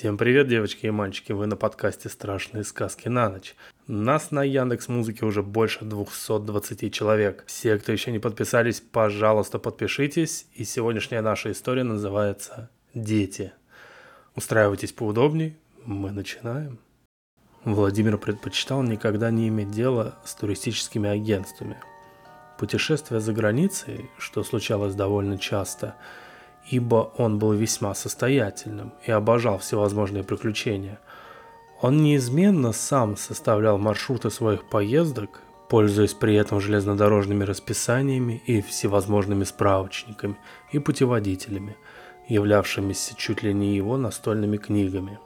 Всем привет, девочки и мальчики, вы на подкасте «Страшные сказки на ночь». Нас на Яндекс.Музыке уже больше 220 человек. Все, кто еще не подписались, пожалуйста, подпишитесь. И сегодняшняя наша история называется «Дети». Устраивайтесь поудобней, мы начинаем. Владимир предпочитал никогда не иметь дела с туристическими агентствами. Путешествия за границей, что случалось довольно часто, ибо он был весьма состоятельным и обожал всевозможные приключения. Он неизменно сам составлял маршруты своих поездок, пользуясь при этом железнодорожными расписаниями и всевозможными справочниками и путеводителями, являвшимися чуть ли не его настольными книгами.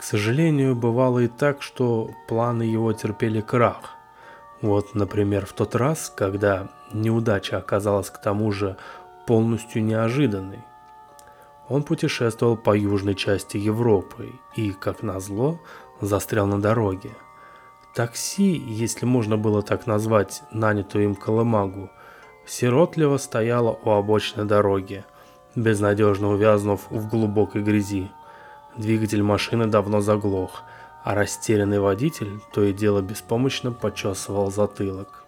К сожалению, бывало и так, что планы его терпели крах. Вот, например, в тот раз, когда неудача оказалась к тому же полностью неожиданной. Он путешествовал по южной части Европы и, как назло, застрял на дороге. Такси, если можно было так назвать нанятую им колымагу, сиротливо стояло у обочины дороги, безнадежно увязнув в глубокой грязи. Двигатель машины давно заглох, а растерянный водитель то и дело беспомощно почесывал затылок.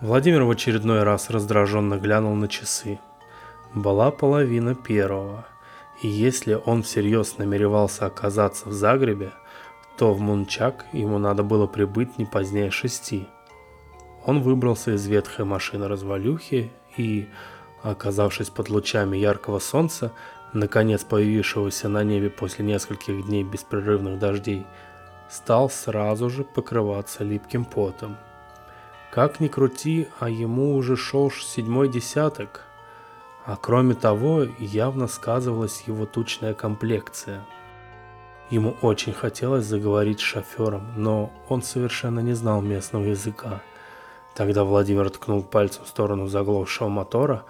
Владимир в очередной раз раздраженно глянул на часы. Была 12:30, и если он всерьез намеревался оказаться в Загребе, то в Мунчак ему надо было прибыть не позднее 6. Он выбрался из ветхой машины-развалюхи и, оказавшись под лучами яркого солнца, наконец появившегося на небе после нескольких дней беспрерывных дождей, стал сразу же покрываться липким потом. Как ни крути, а ему уже шел 7 десяток, а кроме того явно сказывалась его тучная комплекция. Ему очень хотелось заговорить с шофером, но он совершенно не знал местного языка. Тогда Владимир ткнул пальцем в сторону заглохшего мотора,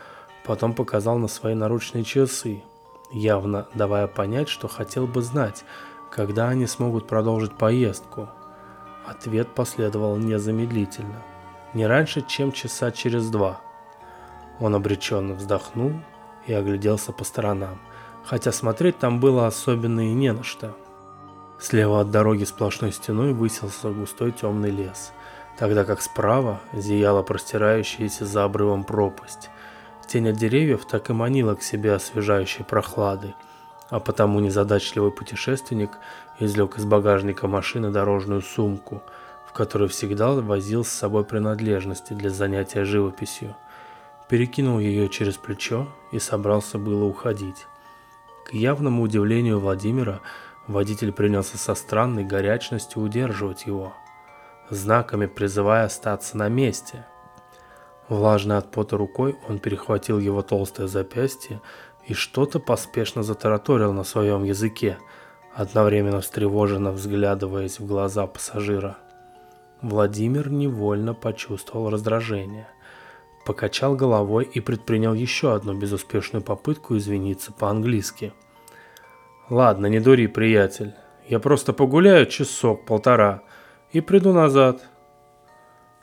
потом показал на свои наручные часы, явно давая понять, что хотел бы знать, когда они смогут продолжить поездку. Ответ последовал незамедлительно. Не раньше, чем часа через 2. Он обреченно вздохнул и огляделся по сторонам, хотя смотреть там было особенно и не на что. Слева от дороги сплошной стеной высился густой темный лес, тогда как справа зияла простирающаяся за обрывом пропасть. Тень от деревьев так и манила к себе освежающей прохлады, а потому незадачливый путешественник извлек из багажника машины дорожную сумку, в которой всегда возил с собой принадлежности для занятия живописью, перекинул ее через плечо и собрался было уходить. К явному удивлению Владимира водитель принялся со странной горячностью удерживать его, знаками призывая остаться на месте. Влажной от пота рукой он перехватил его толстое запястье и что-то поспешно затараторил на своем языке, одновременно встревоженно взглядываясь в глаза пассажира. Владимир невольно почувствовал раздражение, покачал головой и предпринял еще одну безуспешную попытку извиниться по-английски. «Ладно, не дури, приятель. Я просто погуляю 1-1.5 часа и приду назад».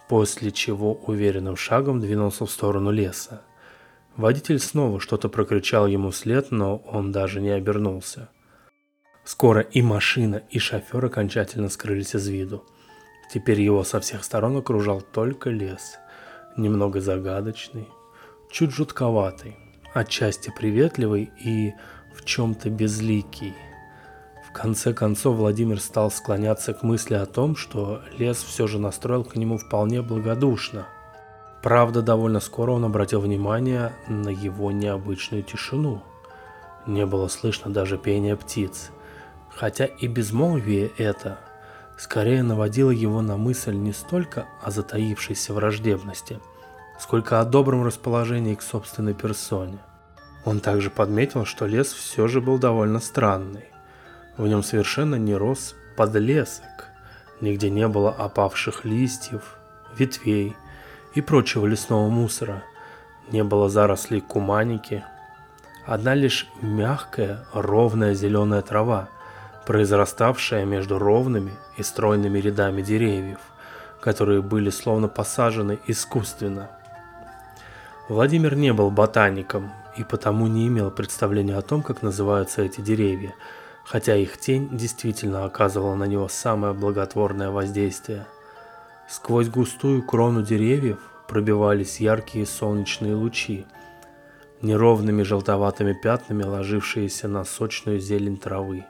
После чего уверенным шагом двинулся в сторону леса. Водитель снова что-то прокричал ему вслед, но он даже не обернулся. Скоро и машина, и шофер окончательно скрылись из виду. Теперь его со всех сторон окружал только лес, немного загадочный, чуть жутковатый, отчасти приветливый и в чем-то безликий. В конце концов Владимир стал склоняться к мысли о том, что лес все же настроил к нему вполне благодушно. Правда, довольно скоро он обратил внимание на его необычную тишину. Не было слышно даже пения птиц, хотя и безмолвие это скорее наводило его на мысль не столько о затаившейся враждебности, сколько о добром расположении к собственной персоне. Он также подметил, что лес все же был довольно странный. В нем совершенно не рос подлесок, нигде не было опавших листьев, ветвей и прочего лесного мусора, не было зарослей куманики. Одна лишь мягкая, ровная зеленая трава, произраставшая между ровными и стройными рядами деревьев, которые были словно посажены искусственно. Владимир не был ботаником и потому не имел представления о том, как называются эти деревья, хотя их тень действительно оказывала на него самое благотворное воздействие. Сквозь густую крону деревьев пробивались яркие солнечные лучи, неровными желтоватыми пятнами ложившиеся на сочную зелень травы.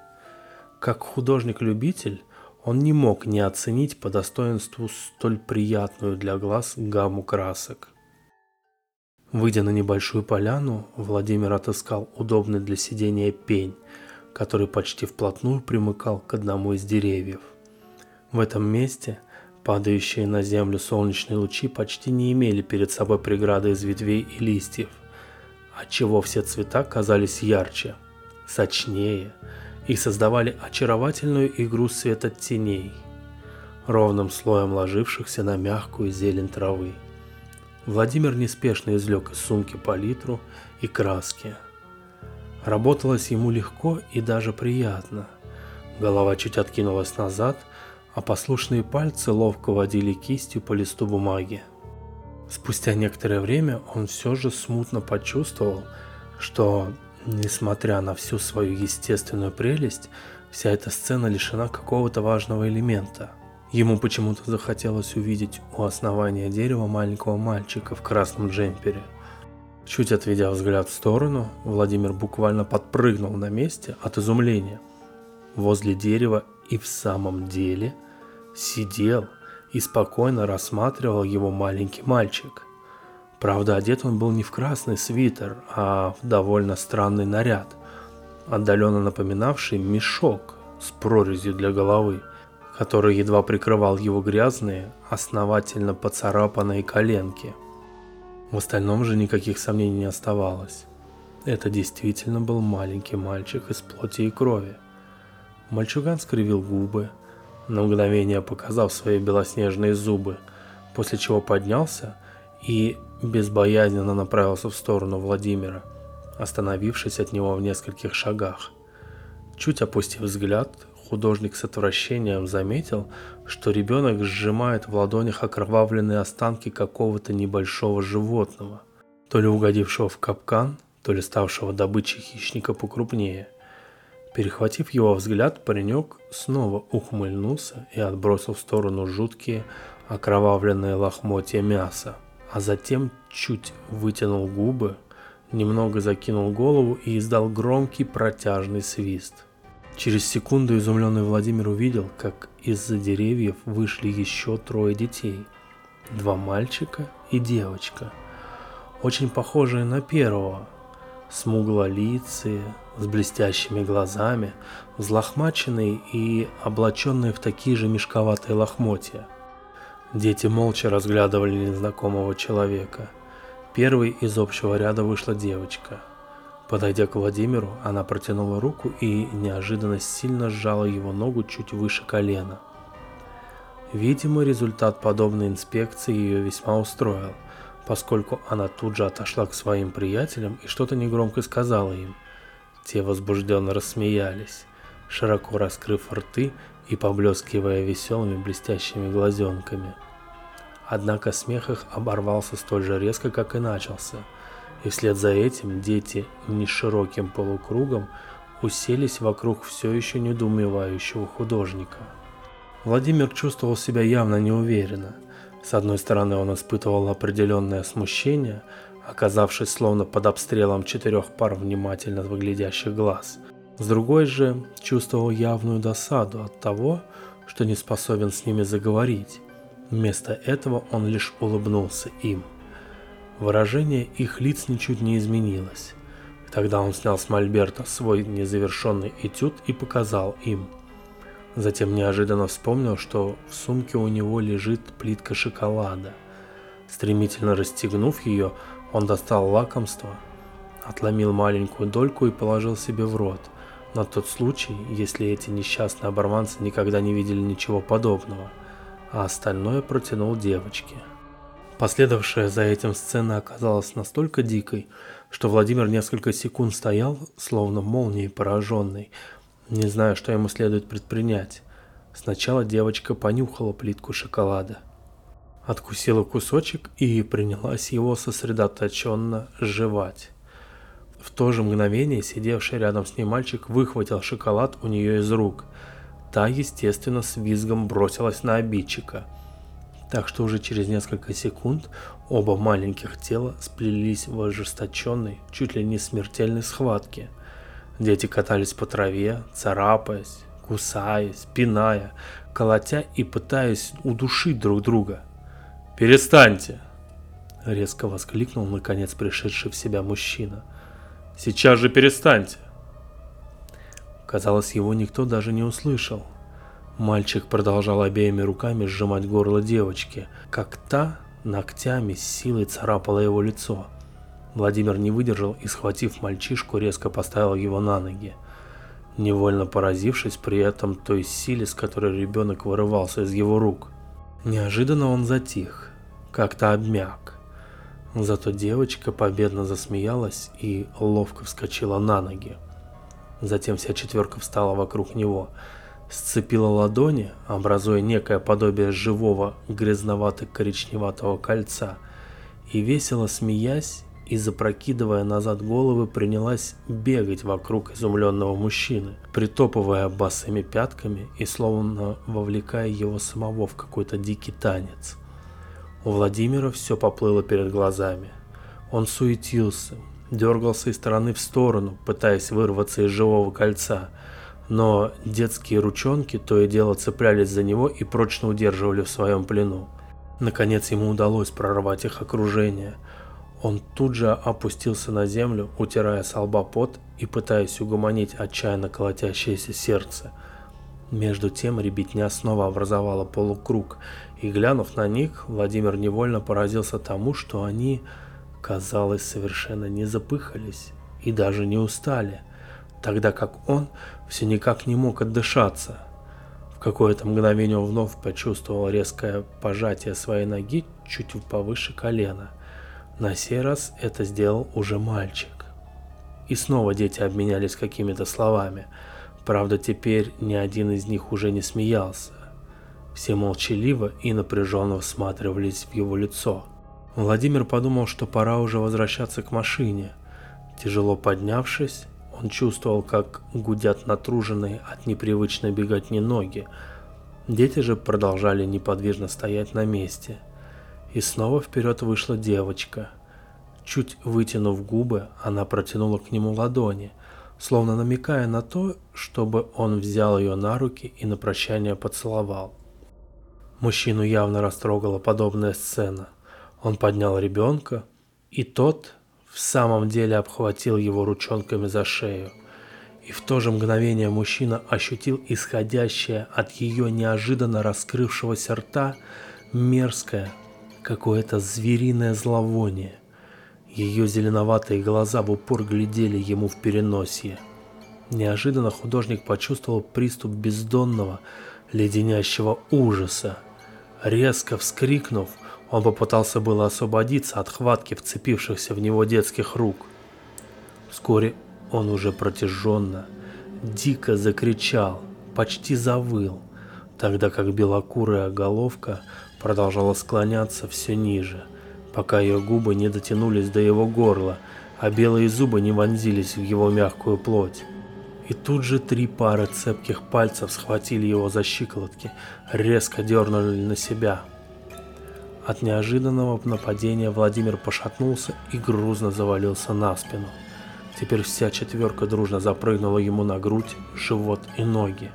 Как художник-любитель, он не мог не оценить по достоинству столь приятную для глаз гамму красок. Выйдя на небольшую поляну, Владимир отыскал удобный для сидения пень, который почти вплотную примыкал к одному из деревьев. В этом месте падающие на землю солнечные лучи почти не имели перед собой преграды из ветвей и листьев, отчего все цвета казались ярче, сочнее и создавали очаровательную игру света теней, ровным слоем ложившихся на мягкую зелень травы. Владимир неспешно извлек из сумки палитру и краски. Работалось ему легко и даже приятно. Голова чуть откинулась назад, а послушные пальцы ловко водили кистью по листу бумаги. Спустя некоторое время он все же смутно почувствовал, что, несмотря на всю свою естественную прелесть, вся эта сцена лишена какого-то важного элемента. Ему почему-то захотелось увидеть у основания дерева маленького мальчика в красном джемпере. Чуть отведя взгляд в сторону, Владимир буквально подпрыгнул на месте от изумления. Возле дерева и в самом деле сидел и спокойно рассматривал его маленький мальчик. Правда, одет он был не в красный свитер, а в довольно странный наряд, отдаленно напоминавший мешок с прорезью для головы, который едва прикрывал его грязные, основательно поцарапанные коленки. В остальном же никаких сомнений не оставалось. Это действительно был маленький мальчик из плоти и крови. Мальчуган скривил губы, на мгновение показав свои белоснежные зубы, после чего поднялся и безбоязненно направился в сторону Владимира, остановившись от него в нескольких шагах. Чуть опустив взгляд, художник с отвращением заметил, что ребенок сжимает в ладонях окровавленные останки какого-то небольшого животного, то ли угодившего в капкан, то ли ставшего добычей хищника покрупнее. Перехватив его взгляд, паренек снова ухмыльнулся и отбросил в сторону жуткие окровавленные лохмотья мяса, а затем чуть вытянул губы, немного закинул голову и издал громкий протяжный свист. Через секунду изумленный Владимир увидел, как из-за деревьев вышли еще трое детей, 2 мальчика и девочка, очень похожие на первого, смуглолицые, с блестящими глазами, взлохмаченные и облаченные в такие же мешковатые лохмотья. Дети молча разглядывали незнакомого человека. Первой из общего ряда вышла девочка. Подойдя к Владимиру, она протянула руку и неожиданно сильно сжала его ногу чуть выше колена. Видимо, результат подобной инспекции ее весьма устроил, поскольку она тут же отошла к своим приятелям и что-то негромко сказала им. Те возбужденно рассмеялись, широко раскрыв рты и поблескивая веселыми блестящими глазенками. Однако смех их оборвался столь же резко, как и начался. И вслед за этим дети нешироким полукругом уселись вокруг все еще недоумевающего художника. Владимир чувствовал себя явно неуверенно. С одной стороны, он испытывал определенное смущение, оказавшись словно под обстрелом 4 пар внимательно выглядящих глаз. С другой же, чувствовал явную досаду от того, что не способен с ними заговорить. Вместо этого он лишь улыбнулся им. Выражение их лиц ничуть не изменилось. Тогда он снял с мольберта свой незавершенный этюд и показал им. Затем неожиданно вспомнил, что в сумке у него лежит плитка шоколада. Стремительно расстегнув ее, он достал лакомство, отломил маленькую дольку и положил себе в рот, на тот случай, если эти несчастные оборванцы никогда не видели ничего подобного, а остальное протянул девочке. Последовавшая за этим сцена оказалась настолько дикой, что Владимир несколько секунд стоял, словно молнией пораженный, не зная, что ему следует предпринять. Сначала девочка понюхала плитку шоколада, откусила кусочек и принялась его сосредоточенно жевать. В то же мгновение сидевший рядом с ней мальчик выхватил шоколад у нее из рук. Та, естественно, с визгом бросилась на обидчика. Так что уже через несколько секунд оба маленьких тела сплелись в ожесточенной, чуть ли не смертельной схватке. Дети катались по траве, царапаясь, кусаясь, пиная, колотя и пытаясь удушить друг друга. «Перестаньте!» – резко воскликнул наконец пришедший в себя мужчина. «Сейчас же перестаньте!» Казалось, его никто даже не услышал. Мальчик продолжал обеими руками сжимать горло девочки, как та ногтями с силой царапала его лицо. Владимир не выдержал и, схватив мальчишку, резко поставил его на ноги, невольно поразившись при этом той силе, с которой ребенок вырывался из его рук. Неожиданно он затих, как-то обмяк. Зато девочка победно засмеялась и ловко вскочила на ноги. Затем вся четверка встала вокруг него, сцепила ладони, образуя некое подобие живого грязновато-коричневатого кольца, и, весело смеясь и запрокидывая назад головы, принялась бегать вокруг изумленного мужчины, притопывая босыми пятками и словно вовлекая его самого в какой-то дикий танец. У Владимира все поплыло перед глазами. Он суетился, дергался из стороны в сторону, пытаясь вырваться из живого кольца, но детские ручонки то и дело цеплялись за него и прочно удерживали в своем плену. Наконец ему удалось прорвать их окружение. Он тут же опустился на землю, утирая со лба пот и пытаясь угомонить отчаянно колотящееся сердце. Между тем ребятня снова образовала полукруг, и, глянув на них, Владимир невольно поразился тому, что они, казалось, совершенно не запыхались и даже не устали, тогда как он все никак не мог отдышаться. В какое-то мгновение он вновь почувствовал резкое пожатие своей ноги чуть повыше колена. На сей раз это сделал уже мальчик. И снова дети обменялись какими-то словами. Правда, теперь ни один из них уже не смеялся. Все молчаливо и напряженно всматривались в его лицо. Владимир подумал, что пора уже возвращаться к машине. Тяжело поднявшись, он чувствовал, как гудят натруженные от непривычной беготни ноги. Дети же продолжали неподвижно стоять на месте. И снова вперед вышла девочка. Чуть вытянув губы, она протянула к нему ладони, словно намекая на то, чтобы он взял ее на руки и на прощание поцеловал. Мужчину явно растрогала подобная сцена. Он поднял ребенка, и тот в самом деле обхватил его ручонками за шею. И в то же мгновение мужчина ощутил исходящее от ее неожиданно раскрывшегося рта мерзкое, какое-то звериное зловоние. Ее зеленоватые глаза в упор глядели ему в переносье. Неожиданно художник почувствовал приступ бездонного, леденящего ужаса. Резко вскрикнув, он попытался было освободиться от хватки вцепившихся в него детских рук. Вскоре он уже протяженно, дико закричал, почти завыл, тогда как белокурая головка продолжала склоняться все ниже, пока ее губы не дотянулись до его горла, а белые зубы не вонзились в его мягкую плоть. И тут же три пары цепких пальцев схватили его за щиколотки, резко дернули на себя. От неожиданного нападения Владимир пошатнулся и грузно завалился на спину. Теперь вся четверка дружно запрыгнула ему на грудь, живот и ноги.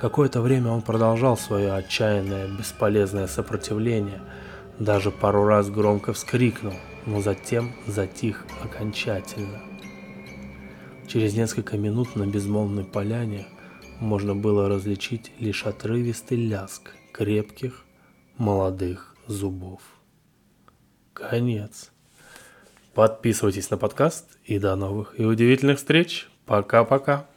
Какое-то время он продолжал свое отчаянное, бесполезное сопротивление, даже пару раз громко вскрикнул, но затем затих окончательно. Через несколько минут на безмолвной поляне можно было различить лишь отрывистый лязг крепких молодых зубов. Конец. Подписывайтесь на подкаст и до новых и удивительных встреч. Пока-пока.